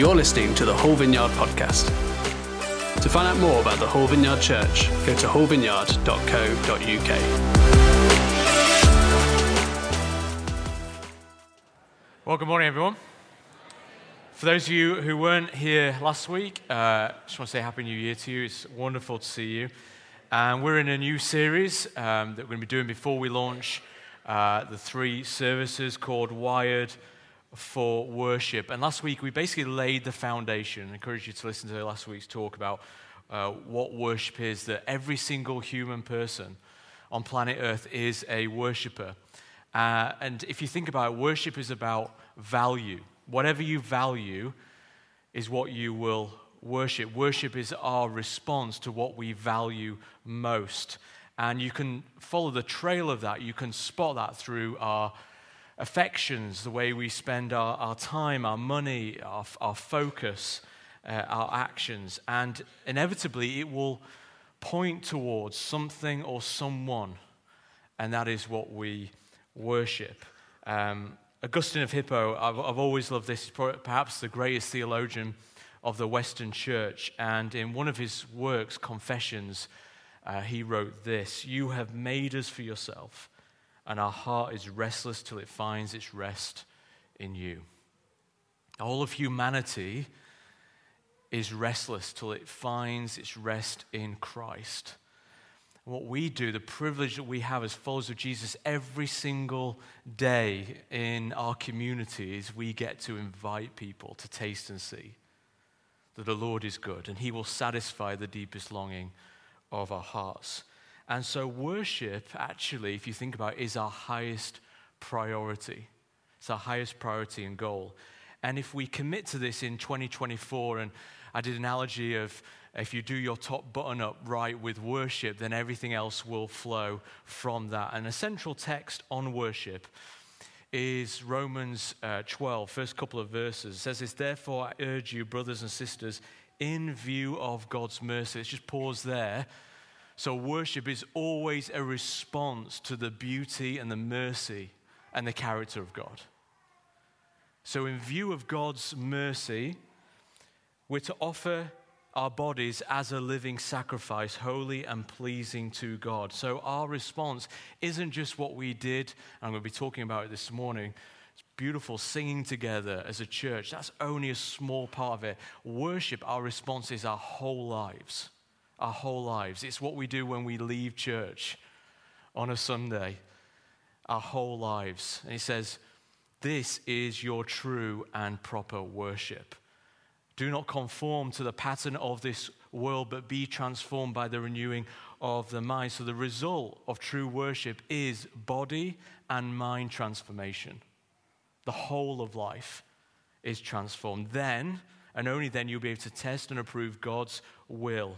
You're listening to the Hall Vineyard podcast. To find out more about the Hall Vineyard Church, go to hallvineyard.co.uk. Well, good morning, everyone. For those of you who weren't here last week, I just want to say Happy New Year to you. It's wonderful to see you. And we're in a new series that we're going to be doing before we launch the three services called Wired for Worship. And last week, we basically laid the foundation. I encourage you to listen to last week's talk about what worship is, that every single human person on planet Earth is a worshiper. And if you think about it, worship is about value. Whatever you value is what you will worship. Worship is our response to what we value most. And you can follow the trail of that. You can spot that through our affections, the way we spend our time, our money, our focus, our actions. And inevitably, it will point towards something or someone, and that is what we worship. Augustine of Hippo, I've always loved this. He's perhaps the greatest theologian of the Western Church. And in one of his works, Confessions, he wrote this: "You have made us for yourself, and our heart is restless till it finds its rest in you." All of humanity is restless till it finds its rest in Christ. What we do, the privilege that we have as followers of Jesus every single day in our community, is we get to invite people to taste and see that the Lord is good, and he will satisfy the deepest longing of our hearts. And so worship, actually, if you think about it, is our highest priority. It's our highest priority and goal. And if we commit to this in 2024, and I did an analogy of if you do your top button up right with worship, then everything else will flow from that. And a central text on worship is Romans 12, first couple of verses. It says this: "Therefore I urge you, brothers and sisters, in view of God's mercy." Let's just pause there. So worship is always a response to the beauty and the mercy and the character of God. So in view of God's mercy, we're to offer our bodies as a living sacrifice, holy and pleasing to God. So our response isn't just what we did, and I'm going to be talking about it this morning. It's beautiful singing together as a church. That's only a small part of it. Worship, our response, is our whole lives. Our whole lives. It's what we do when we leave church on a Sunday. Our whole lives. And he says, "This is your true and proper worship. Do not conform to the pattern of this world, but be transformed by the renewing of the mind." So the result of true worship is body and mind transformation. The whole of life is transformed. Then, and only then, you'll be able to test and approve God's will,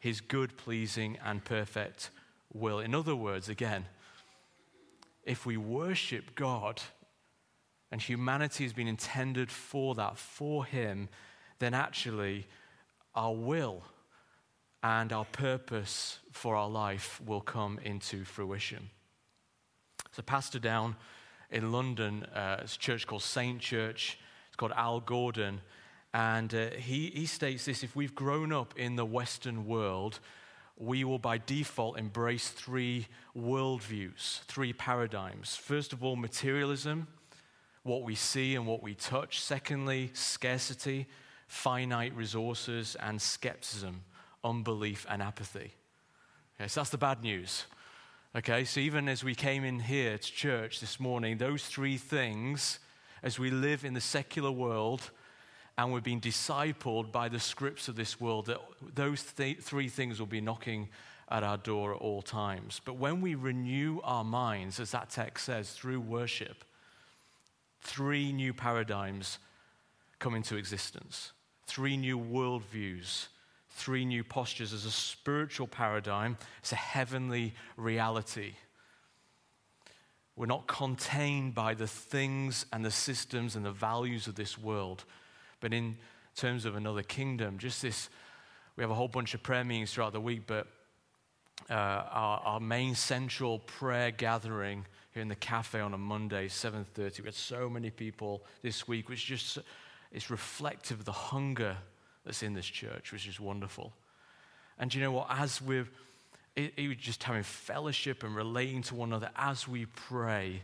his good, pleasing, and perfect will. In other words, again, if we worship God, and humanity has been intended for that, for him, then actually our will and our purpose for our life will come into fruition. So, pastor down in London, it's a church called Saint Church. It's called Al Gordon, and he states this: if we've grown up in the Western world, we will by default embrace three worldviews, three paradigms. First of all, materialism, what we see and what we touch. Secondly, scarcity, finite resources, and skepticism, unbelief, and apathy. Okay, so that's the bad news. Okay, so even as we came in here to church this morning, those three things, as we live in the secular world and we're being discipled by the scripts of this world, that those three things will be knocking at our door at all times. But when we renew our minds, as that text says, through worship, three new paradigms come into existence, three new worldviews, three new postures. As a spiritual paradigm, it's a heavenly reality. We're not contained by the things and the systems and the values of this world, but in terms of another kingdom. Just this, we have a whole bunch of prayer meetings throughout the week, but our main central prayer gathering here in the cafe on a Monday, 7:30. We had so many people this week, which just It's reflective of the hunger that's in this church, which is wonderful. And you know what? As we're just having fellowship and relating to one another as we pray,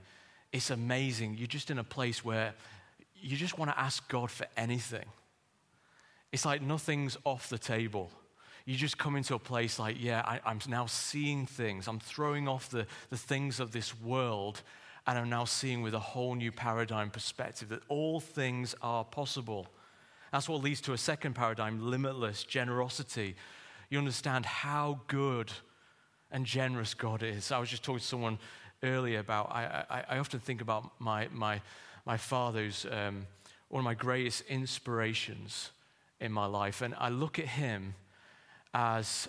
it's amazing. You're just in a place where you just want to ask God for anything. It's like nothing's off the table. You just come into a place like, yeah, I'm now seeing things. I'm throwing off the things of this world, and I'm now seeing with a whole new paradigm perspective that all things are possible. That's what leads to a second paradigm, limitless generosity. You understand how good and generous God is. I was just talking to someone earlier about, I often think about my father, who's one of my greatest inspirations in my life. And I look at him as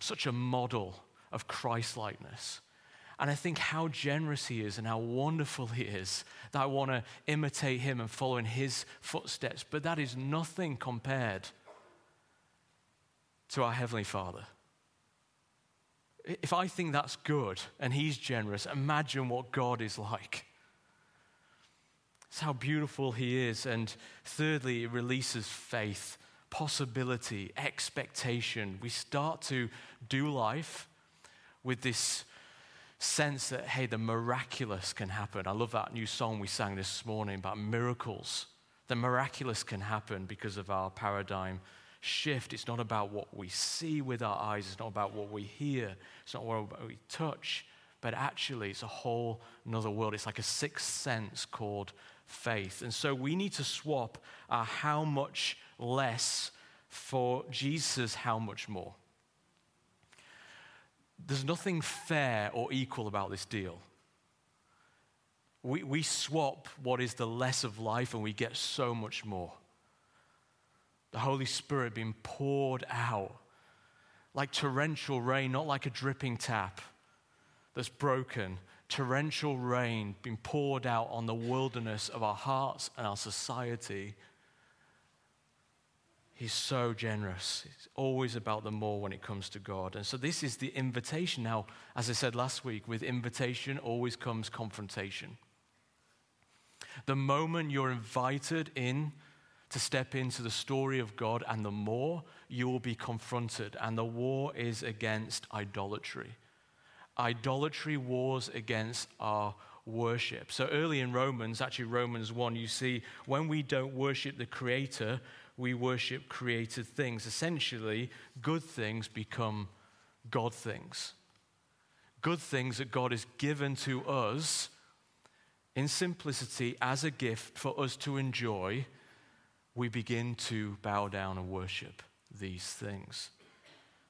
such a model of Christ-likeness. And I think how generous he is and how wonderful he is, that I want to imitate him and follow in his footsteps. But that is nothing compared to our Heavenly Father. If I think that's good and he's generous, imagine what God is like. It's how beautiful he is. And thirdly, it releases faith, possibility, expectation. We start to do life with this sense that, hey, the miraculous can happen. I love that new song we sang this morning about miracles. The miraculous can happen because of our paradigm shift. It's not about what we see with our eyes. It's not about what we hear. It's not what we touch. But actually, it's a whole another world. It's like a sixth sense called faith. And so we need to swap our how much less for Jesus' how much more. There's nothing fair or equal about this deal. We swap what is the less of life and we get so much more. The Holy Spirit being poured out like torrential rain, not like a dripping tap that's broken. Torrential rain being poured out on the wilderness of our hearts and our society. He's so generous. It's always about the more when it comes to God. And so this is the invitation. Now, as I said last week, with invitation always comes confrontation. The moment you're invited in to step into the story of God and the more, you will be confronted. And the war is against idolatry. Idolatry wars against our worship. So early in Romans, actually Romans 1, you see, when we don't worship the Creator, we worship created things. Essentially, good things become God things. Good things that God has given to us in simplicity as a gift for us to enjoy, we begin to bow down and worship these things.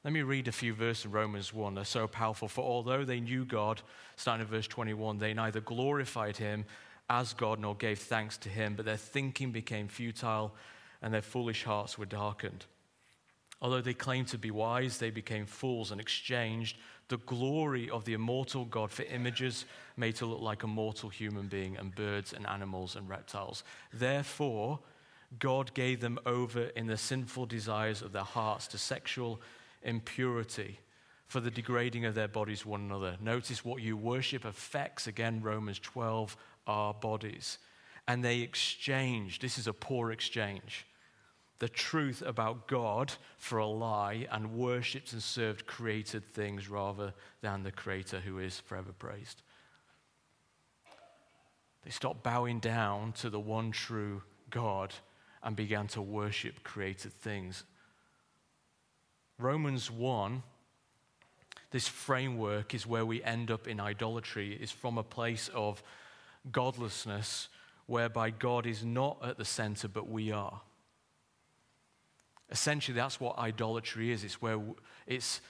Let me read a few verses in Romans 1. They're so powerful. For although they knew God, starting at verse 21, they neither glorified him as God nor gave thanks to him, but their thinking became futile and their foolish hearts were darkened. Although they claimed to be wise, they became fools and exchanged the glory of the immortal God for images made to look like a mortal human being and birds and animals and reptiles. Therefore, God gave them over in the sinful desires of their hearts to sexual impurity for the degrading of their bodies one another. Notice what you worship affects, again, Romans 12, our bodies. And they exchanged, this is a poor exchange, the truth about God for a lie, and worshipped and served created things rather than the Creator who is forever praised. They stopped bowing down to the one true God and began to worship created things. Romans 1, this framework is where we end up in idolatry. It's from a place of godlessness whereby God is not at the center, but we are. Essentially, that's what idolatry is. It's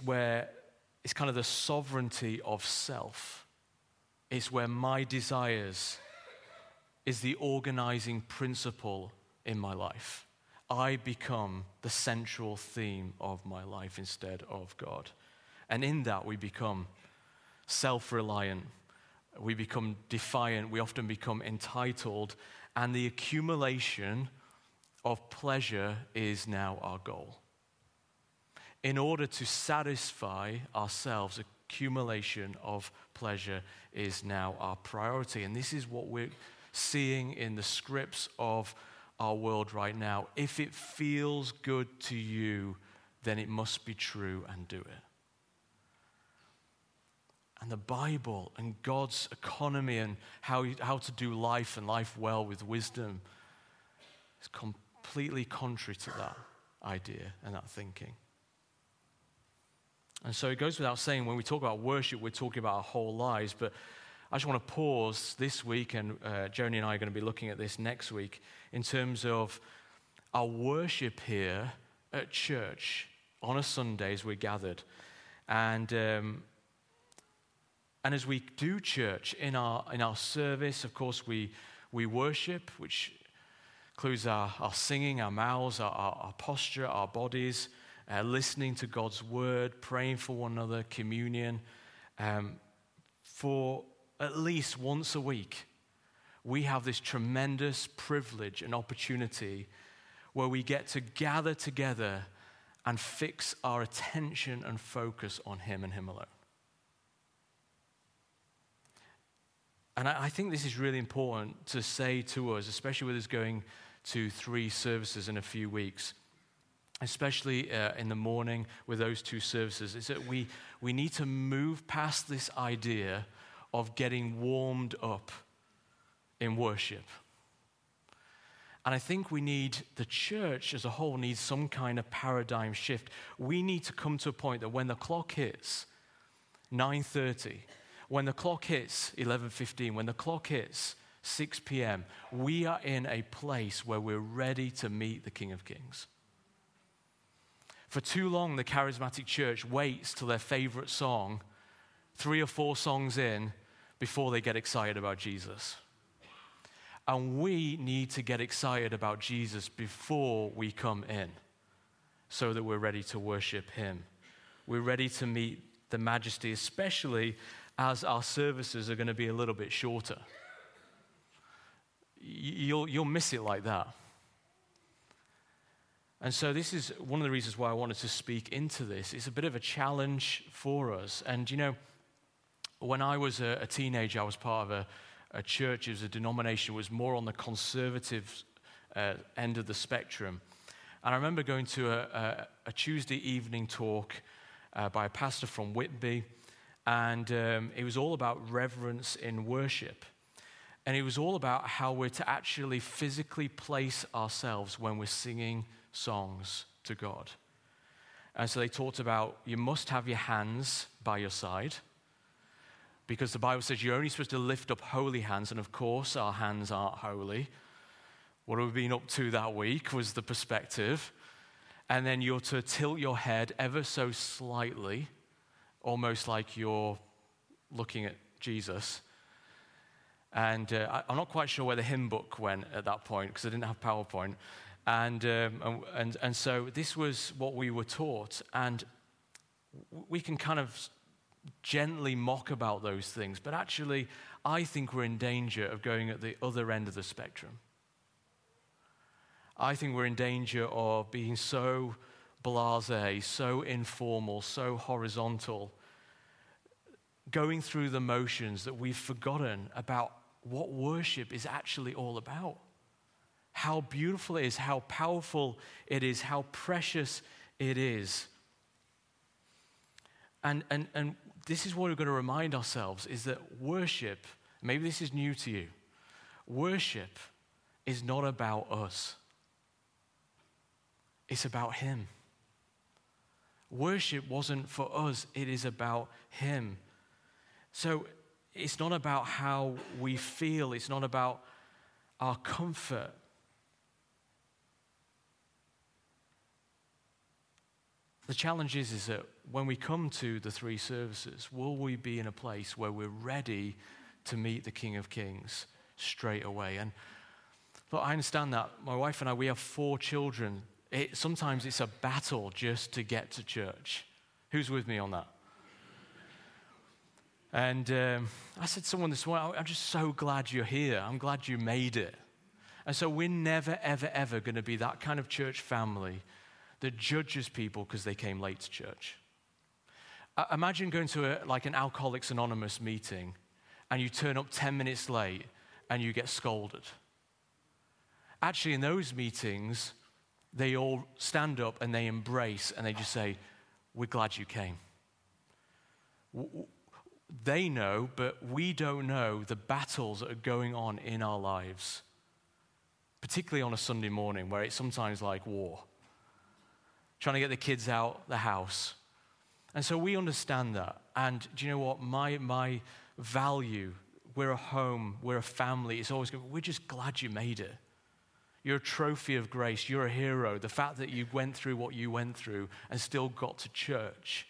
kind of the sovereignty of self. It's where my desires is the organizing principle in my life. I become the central theme of my life instead of God. And in that, we become self-reliant. We become defiant. We often become entitled. And the accumulation of pleasure is now our goal. In order to satisfy ourselves, accumulation of pleasure is now our priority. And this is what we're seeing in the scripts of our world right now. If it feels good to you, then it must be true, and do it. And the Bible and God's economy and how to do life and life well with wisdom is completely contrary to that idea and that thinking. And so it goes without saying, when we talk about worship, we're talking about our whole lives. But I just want to pause this week, and Joni and I are going to be looking at this next week, in terms of our worship here at church on a Sunday as we're gathered. And as we do church in our service, of course, we worship, which includes our singing, our mouths, our posture, our bodies, listening to God's word, praying for one another, communion. For at least once a week, we have this tremendous privilege and opportunity where we get to gather together and fix our attention and focus on Him and Him alone. And I think this is really important to say to us, especially with us going to 3 services in a few weeks, especially in the morning with those 2 services, is that we need to move past this idea of getting warmed up in worship. And I think we need, the church as a whole needs some kind of paradigm shift. We need to come to a point that when the clock hits 9:30, when the clock hits 11:15, when the clock hits 6 p.m., we are in a place where we're ready to meet the King of Kings. For too long, the charismatic church waits till their favorite song, 3 or 4 songs in, before they get excited about Jesus. And we need to get excited about Jesus before we come in, so that we're ready to worship Him. We're ready to meet the majesty, especially as our services are going to be a little bit shorter. You'll miss it like that. And so this is one of the reasons why I wanted to speak into this. It's a bit of a challenge for us. And, you know, when I was a teenager, I was part of a church. It was a denomination. It was more on the conservative end of the spectrum. And I remember going to a Tuesday evening talk by a pastor from Whitby. And it was all about reverence in worship. And it was all about how we're to actually physically place ourselves when we're singing songs to God. And so they talked about you must have your hands by your side, because the Bible says you're only supposed to lift up holy hands, and of course our hands aren't holy. What have we been up to that week was the perspective. And then you're to tilt your head ever so slightly, almost like you're looking at Jesus. And I'm not quite sure where the hymn book went at that point, because I didn't have PowerPoint. And so this was what we were taught. And we can kind of gently mock about those things, but actually I think we're in danger of going at the other end of the spectrum. I think we're in danger of being so blasé, so informal, so horizontal, going through the motions that we've forgotten about what worship is actually all about. How beautiful it is, how powerful it is, how precious it is. And this is what we're going to remind ourselves, is that worship, maybe this is new to you, worship is not about us. It's about Him. Worship wasn't for us, it is about Him. So it's not about how we feel, it's not about our comfort. The challenge is that when we come to the 3 services, will we be in a place where we're ready to meet the King of Kings straight away? And look, I understand that. My wife and I, we have 4 children. Sometimes it's a battle just to get to church. Who's with me on that? And I said to someone this morning, I'm just so glad you're here. I'm glad you made it. And so we're never, ever, ever going to be that kind of church family that judges people because they came late to church. Imagine going to an Alcoholics Anonymous meeting and you turn up 10 minutes late and you get scolded. Actually, in those meetings, they all stand up and they embrace and they just say, we're glad you came. They know, but we don't know the battles that are going on in our lives, particularly on a Sunday morning where it's sometimes like war, trying to get the kids out the house. And so we understand that. And do you know what? My value, we're a home, we're a family. It's always good. We're just glad you made it. You're a trophy of grace. You're a hero. The fact that you went through what you went through and still got to church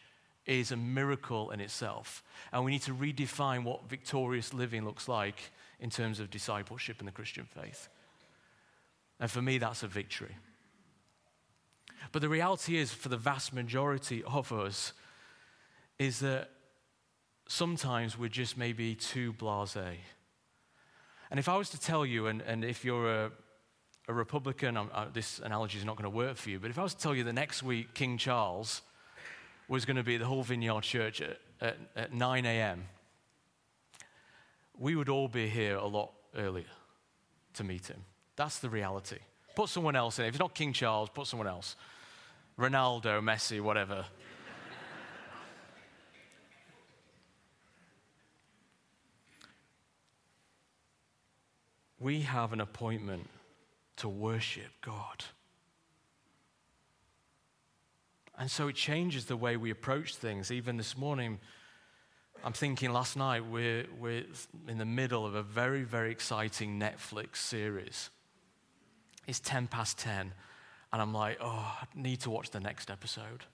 is a miracle in itself. And we need to redefine what victorious living looks like in terms of discipleship in the Christian faith. And for me, that's a victory. But the reality is, for the vast majority of us, is that sometimes we're just maybe too blasé. And if I was to tell you, and if you're a Republican, this analogy is not going to work for you, but if I was to tell you that next week King Charles was going to be at the Hall Vineyard Church at 9 a.m., we would all be here a lot earlier to meet him. That's the reality. Put someone else in. If it's not King Charles, put someone else. Ronaldo, Messi, whatever. We have an appointment to worship God. And so it changes the way we approach things. Even this morning, I'm thinking last night, we're in the middle of a very, very exciting Netflix series. It's 10 past 10, and I'm like, oh, I need to watch the next episode.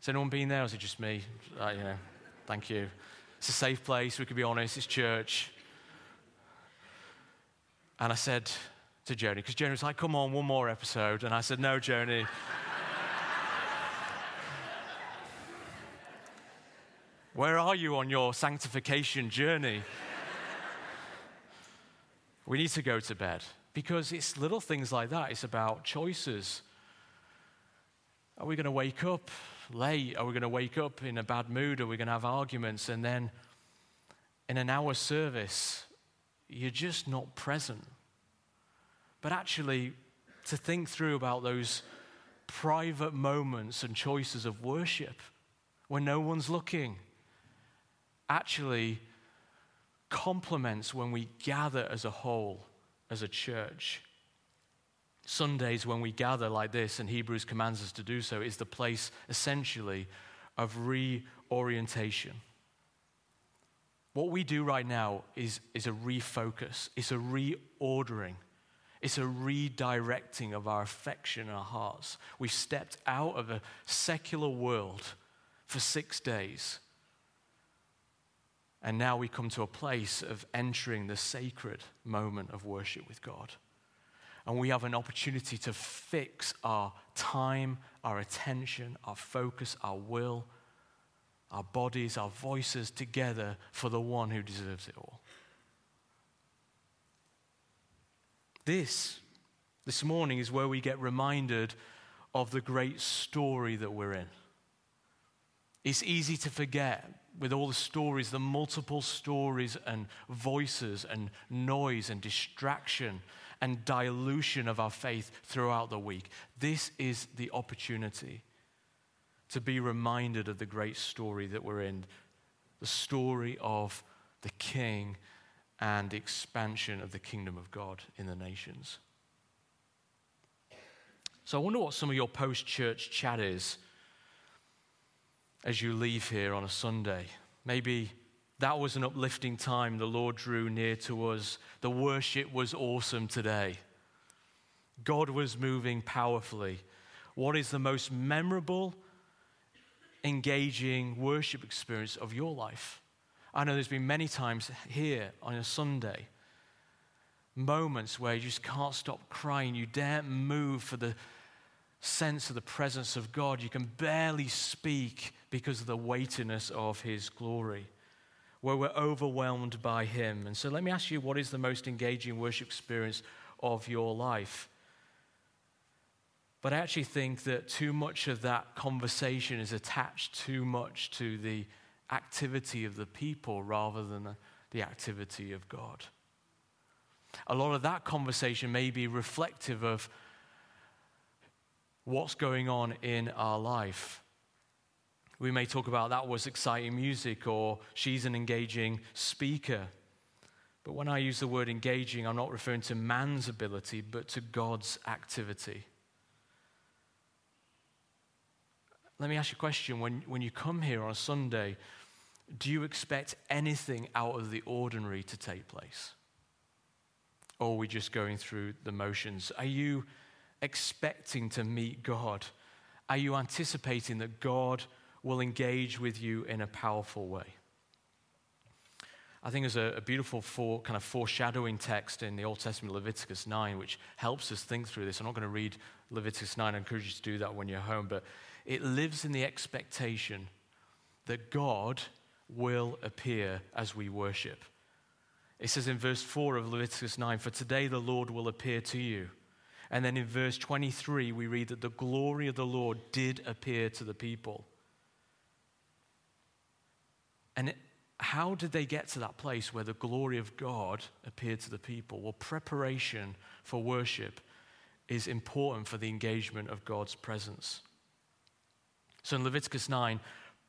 Has anyone been there, or is it just me? You know, thank you. It's a safe place, we could be honest, it's church. And I said to Joni, because Joni was like, come on, one more episode. And I said, no, Joni. Where are you on your sanctification journey? We need to go to bed, because it's little things like that. It's about choices. Are we going to wake up late? Are we going to wake up in a bad mood? Are we going to have arguments? And then in an hour service, you're just not present. But actually, to think through about those private moments and choices of worship when no one's looking, actually complements when we gather as a whole, as a church. Sundays, when we gather like this, and Hebrews commands us to do so, is the place essentially of reorientation. What we do right now is a refocus, it's a reordering, it's a redirecting of our affection and our hearts. We've stepped out of a secular world for 6 days. And now we come to a place of entering the sacred moment of worship with God. And we have an opportunity to fix our time, our attention, our focus, our will, our bodies, our voices together for the one who deserves it all. This morning is where we get reminded of the great story that we're in. It's easy to forget with all the stories, the multiple stories and voices and noise and distraction and dilution of our faith throughout the week. This is the opportunity to be reminded of the great story that we're in, the story of the King and the expansion of the kingdom of God in the nations. So I wonder what some of your post-church chat is as you leave here on a Sunday. Maybe that was an uplifting time. The Lord drew near to us. The worship was awesome today. God was moving powerfully. What is the most memorable, engaging worship experience of your life? I know there's been many times here on a Sunday, moments where you just can't stop crying. You daren't move for the sense of the presence of God. You can barely speak because of the weightiness of his glory, where we're overwhelmed by him. And so let me ask you, what is the most engaging worship experience of your life? But I actually think that too much of that conversation is attached too much to the activity of the people rather than the activity of God. a lot of that conversation may be reflective of what's going on in our life. We may talk about that was exciting music, or she's an engaging speaker. But when I use the word engaging, I'm not referring to man's ability, but to God's activity. Let me ask you a question. When you come here on a Sunday, do you expect anything out of the ordinary to take place? Or are we just going through the motions? Are you expecting to meet God? Are you anticipating that God will engage with you in a powerful way? I think there's a beautiful foreshadowing text in the Old Testament, Leviticus 9, which helps us think through this. I'm not going to read Leviticus 9. I encourage you to do that when you're home. But it lives in the expectation that God will appear as we worship. It says in verse 4 of Leviticus 9, "For today the Lord will appear to you." And then in verse 23, we read that the glory of the Lord did appear to the people. And how did they get to that place where the glory of God appeared to the people? Well, preparation for worship is important for the engagement of God's presence. So in Leviticus 9,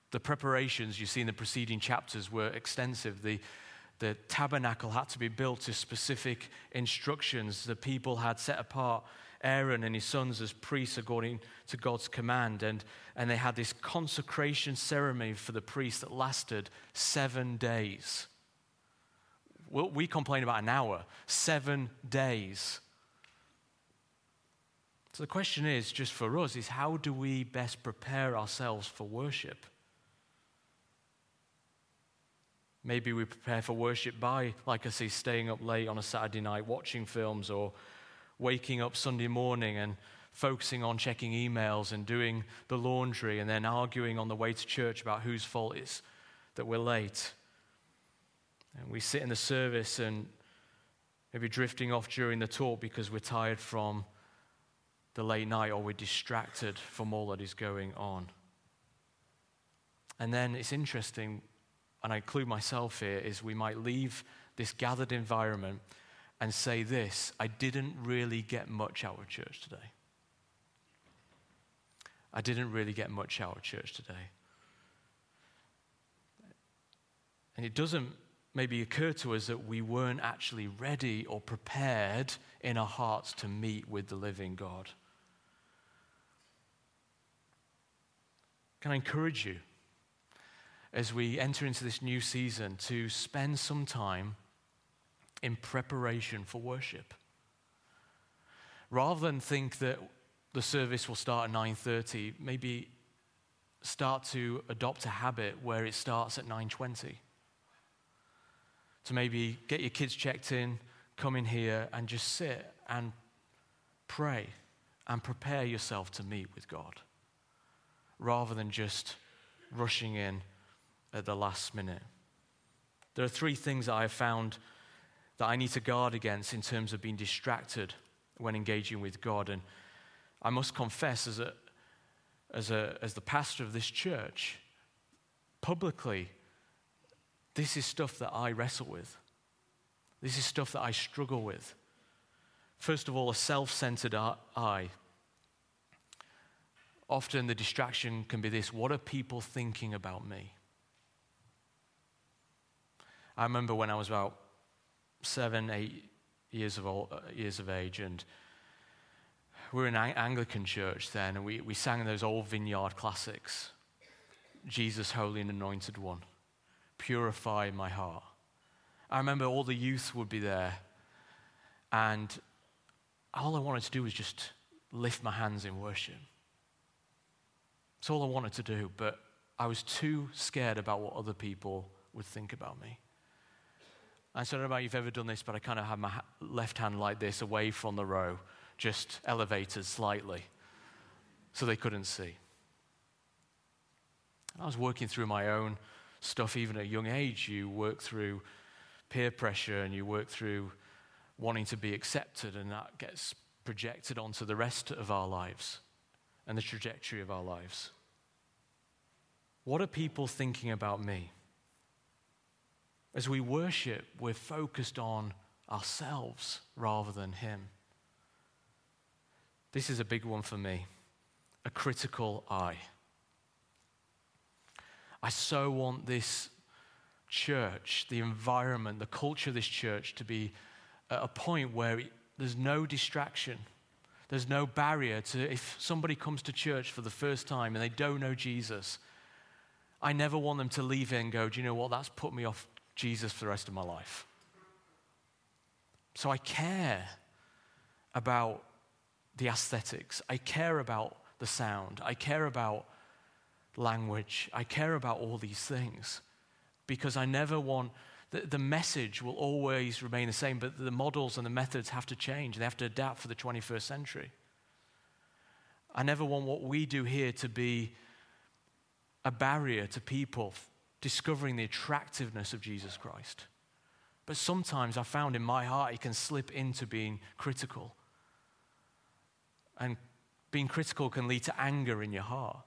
the preparations you see in the preceding chapters were extensive. The tabernacle had to be built to specific instructions. The people had set apart Aaron and his sons as priests according to God's command. And they had this consecration ceremony for the priests that lasted 7 days. Well, we complain about an hour. 7 days. So the question is, just for us, is how do we best prepare ourselves for worship? Maybe we prepare for worship by, like I say, staying up late on a Saturday night, watching films, or waking up Sunday morning and focusing on checking emails and doing the laundry and then arguing on the way to church about whose fault it's that we're late. And we sit in the service and maybe drifting off during the talk because we're tired from the late night, or we're distracted from all that is going on. And then it's interesting, and I include myself here, is we might leave this gathered environment and say this: I didn't really get much out of church today. I didn't really get much out of church today. And it doesn't maybe occur to us that we weren't actually ready or prepared in our hearts to meet with the living God. Can I encourage you, as we enter into this new season, to spend some time in preparation for worship? Rather than think that the service will start at 9:30, maybe start to adopt a habit where it starts at 9:20. To maybe get your kids checked in, come in here and just sit and pray and prepare yourself to meet with God, rather than just rushing in at the last minute. There are 3 things that I have found that I need to guard against in terms of being distracted when engaging with God. And I must confess, as the pastor of this church, publicly, this is stuff that I wrestle with. This is stuff that I struggle with. First of all, a self-centered I. Often the distraction can be this: what are people thinking about me? I remember when I was about 7, 8 years of age, and we were in an Anglican church then, and we sang those old Vineyard classics: "Jesus, Holy and Anointed One, purify my heart." I remember all the youth would be there, and all I wanted to do was just lift my hands in worship. That's all I wanted to do, but I was too scared about what other people would think about me. I don't know about you've ever done this, but I kind of had my left hand like this away from the row, just elevated slightly, so they couldn't see. I was working through my own stuff even at a young age. You work through peer pressure and you work through wanting to be accepted, and that gets projected onto the rest of our lives and the trajectory of our lives. What are people thinking about me? As we worship, we're focused on ourselves rather than him. This is a big one for me, a critical eye. I so want this church, the environment, the culture of this church to be at a point where there's no distraction. There's no barrier to if somebody comes to church for the first time and they don't know Jesus, I never want them to leave it and go, do you know what, that's put me off Jesus for the rest of my life. So I care about the aesthetics. I care about the sound. I care about language. I care about all these things because I never want, the message will always remain the same, but the models and the methods have to change. They have to adapt for the 21st century. I never want what we do here to be a barrier to people discovering the attractiveness of Jesus Christ. But sometimes I found in my heart it can slip into being critical. And being critical can lead to anger in your heart.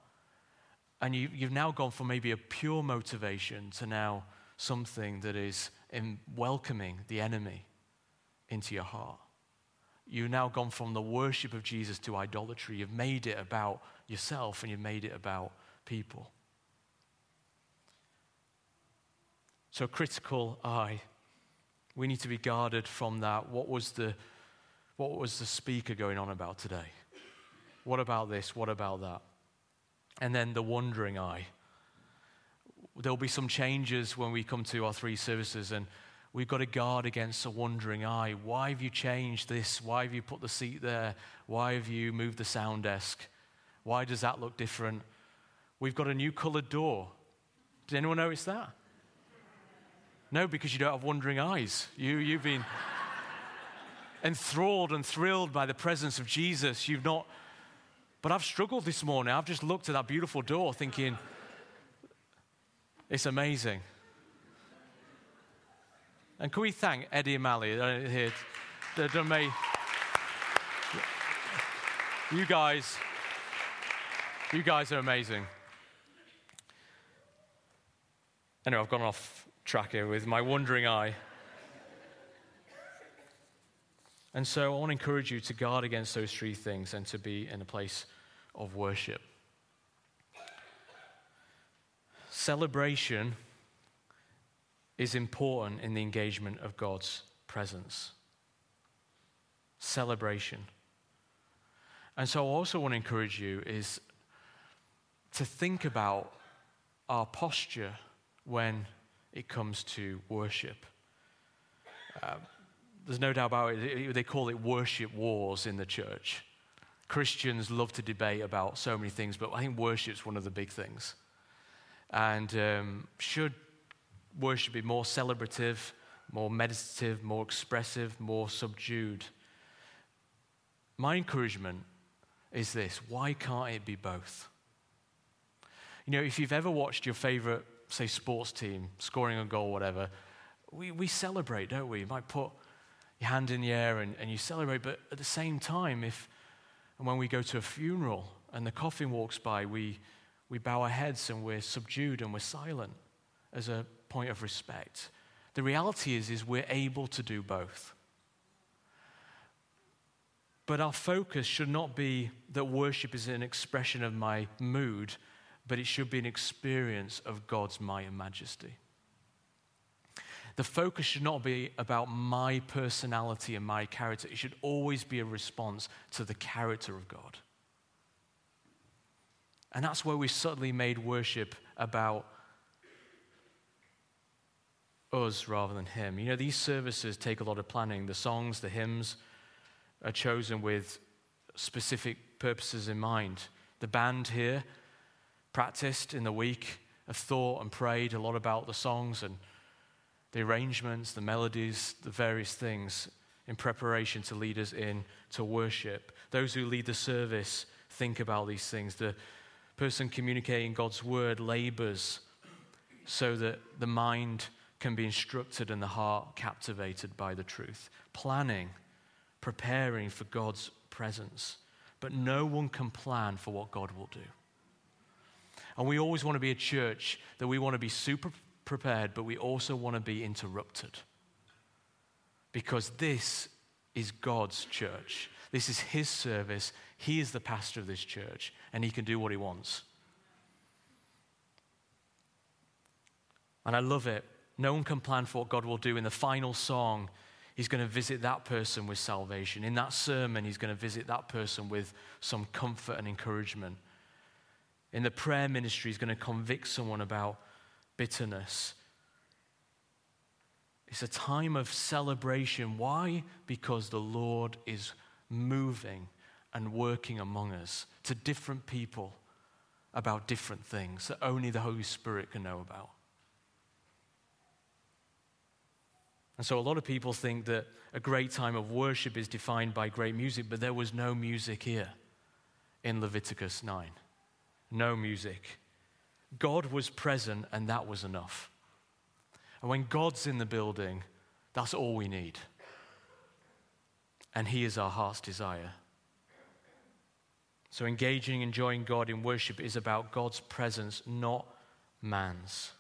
And you've now gone from maybe a pure motivation to now something that is in welcoming the enemy into your heart. You've now gone from the worship of Jesus to idolatry. You've made it about yourself and you've made it about people. So critical eye. We need to be guarded from that. What was the speaker going on about today? What about this? What about that? And then the wandering eye. There'll be some changes when we come to our three services, and we've got to guard against a wandering eye. Why have you changed this? Why have you put the seat there? Why have you moved the sound desk? Why does that look different? We've got a new colored door. Did anyone notice that? No, because you don't have wandering eyes. You've been enthralled and thrilled by the presence of Jesus. You've not, but I've struggled this morning. I've just looked at that beautiful door thinking, it's amazing. And can we thank Eddie and Mally here? They've done me. You guys are amazing. Anyway, I've gone off track here with my wandering eye. And so I want to encourage you to guard against those three things and to be in a place of worship. Celebration is important in the engagement of God's presence. Celebration. And so I also want to encourage you is to think about our posture when it comes to worship. There's no doubt about it, they call it worship wars in the church. Christians love to debate about so many things, but I think worship's one of the big things. And should worship be more celebrative, more meditative, more expressive, more subdued? My encouragement is this: why can't it be both? You know, if you've ever watched your favorite, say, sports team scoring a goal, whatever, we celebrate, don't we? You might put your hand in the air and you celebrate, but at the same time, when we go to a funeral and the coffin walks by, we bow our heads and we're subdued and we're silent as a point of respect. The reality is we're able to do both. But our focus should not be that worship is an expression of my mood, but it should be an experience of God's might and majesty. The focus should not be about my personality and my character. It should always be a response to the character of God. And that's where we subtly made worship about us rather than him. You know, these services take a lot of planning. The songs, the hymns are chosen with specific purposes in mind. The band here practiced in the week, have thought and prayed a lot about the songs and the arrangements, the melodies, the various things in preparation to lead us in to worship. Those who lead the service think about these things. The person communicating God's word labors so that the mind can be instructed and the heart captivated by the truth. Planning, preparing for God's presence. But no one can plan for what God will do. And we always want to be a church that we want to be super prepared, but we also want to be interrupted. because this is God's church. This is his service. He is the pastor of this church, and he can do what he wants. And I love it. No one can plan for what God will do. In the final song, he's going to visit that person with salvation. In that sermon, he's going to visit that person with some comfort and encouragement. In the prayer ministry, he's going to convict someone about bitterness. It's a time of celebration. Why? Because the Lord is moving and working among us to different people about different things that only the Holy Spirit can know about. And so a lot of people think that a great time of worship is defined by great music, but there was no music here in Leviticus 9. No music. God was present, and that was enough. And when God's in the building, that's all we need. And he is our heart's desire. So engaging and enjoying God in worship is about God's presence, not man's.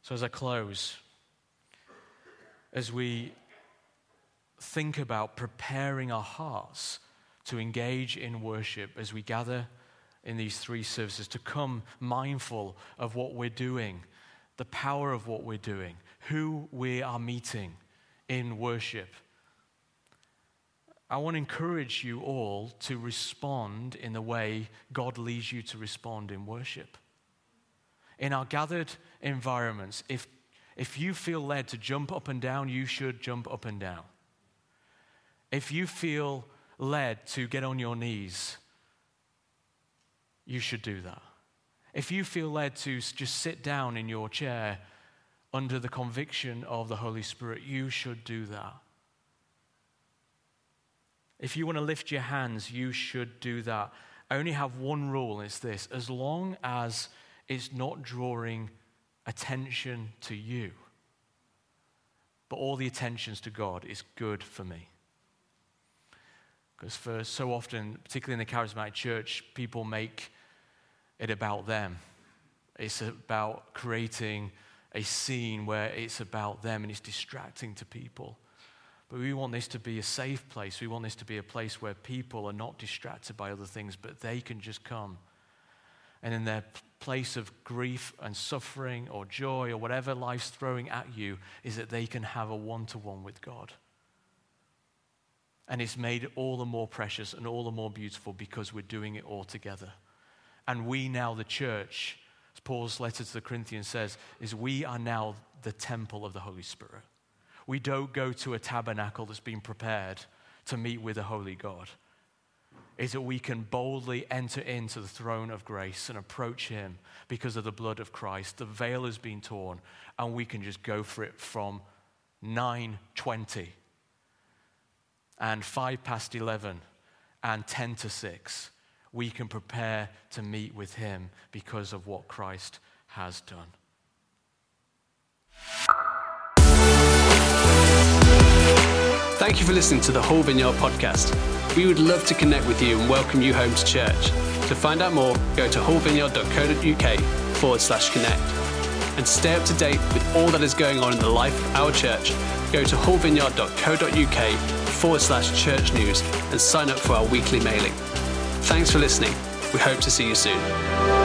So as I close, as we think about preparing our hearts to engage in worship as we gather in these three services, to come mindful of what we're doing, the power of what we're doing, who we are meeting in worship, I want to encourage you all to respond in the way God leads you to respond in worship. In our gathered environments, if you feel led to jump up and down, you should jump up and down. If you feel led to get on your knees, you should do that. If you feel led to just sit down in your chair under the conviction of the Holy Spirit, you should do that. If you want to lift your hands, you should do that. I only have one rule, it's this: as long as it's not drawing attention to you, but all the attention's to God, is good for me. Because for so often, particularly in the charismatic church, people make it about them. It's about creating a scene where it's about them, and it's distracting to people. But we want this to be a safe place. We want this to be a place where people are not distracted by other things, but they can just come. And in their place of grief and suffering or joy or whatever life's throwing at you, is that they can have a one-to-one with God. And it's made all the more precious and all the more beautiful because we're doing it all together. And we now, the church, as Paul's letter to the Corinthians says, is we are now the temple of the Holy Spirit. We don't go to a tabernacle that's been prepared to meet with a holy God. Is that we can boldly enter into the throne of grace and approach him because of the blood of Christ. The veil has been torn, and we can just go for it from 9:20 and 11:05 and 5:50. We can prepare to meet with him because of what Christ has done. Thank you for listening to the Hall Vineyard podcast. We would love to connect with you and welcome you home to church. To find out more, go to hallvineyard.co.uk/connect. And stay up to date with all that is going on in the life of our church. Go to hallvineyard.co.uk/church-news and sign up for our weekly mailing. Thanks for listening. We hope to see you soon.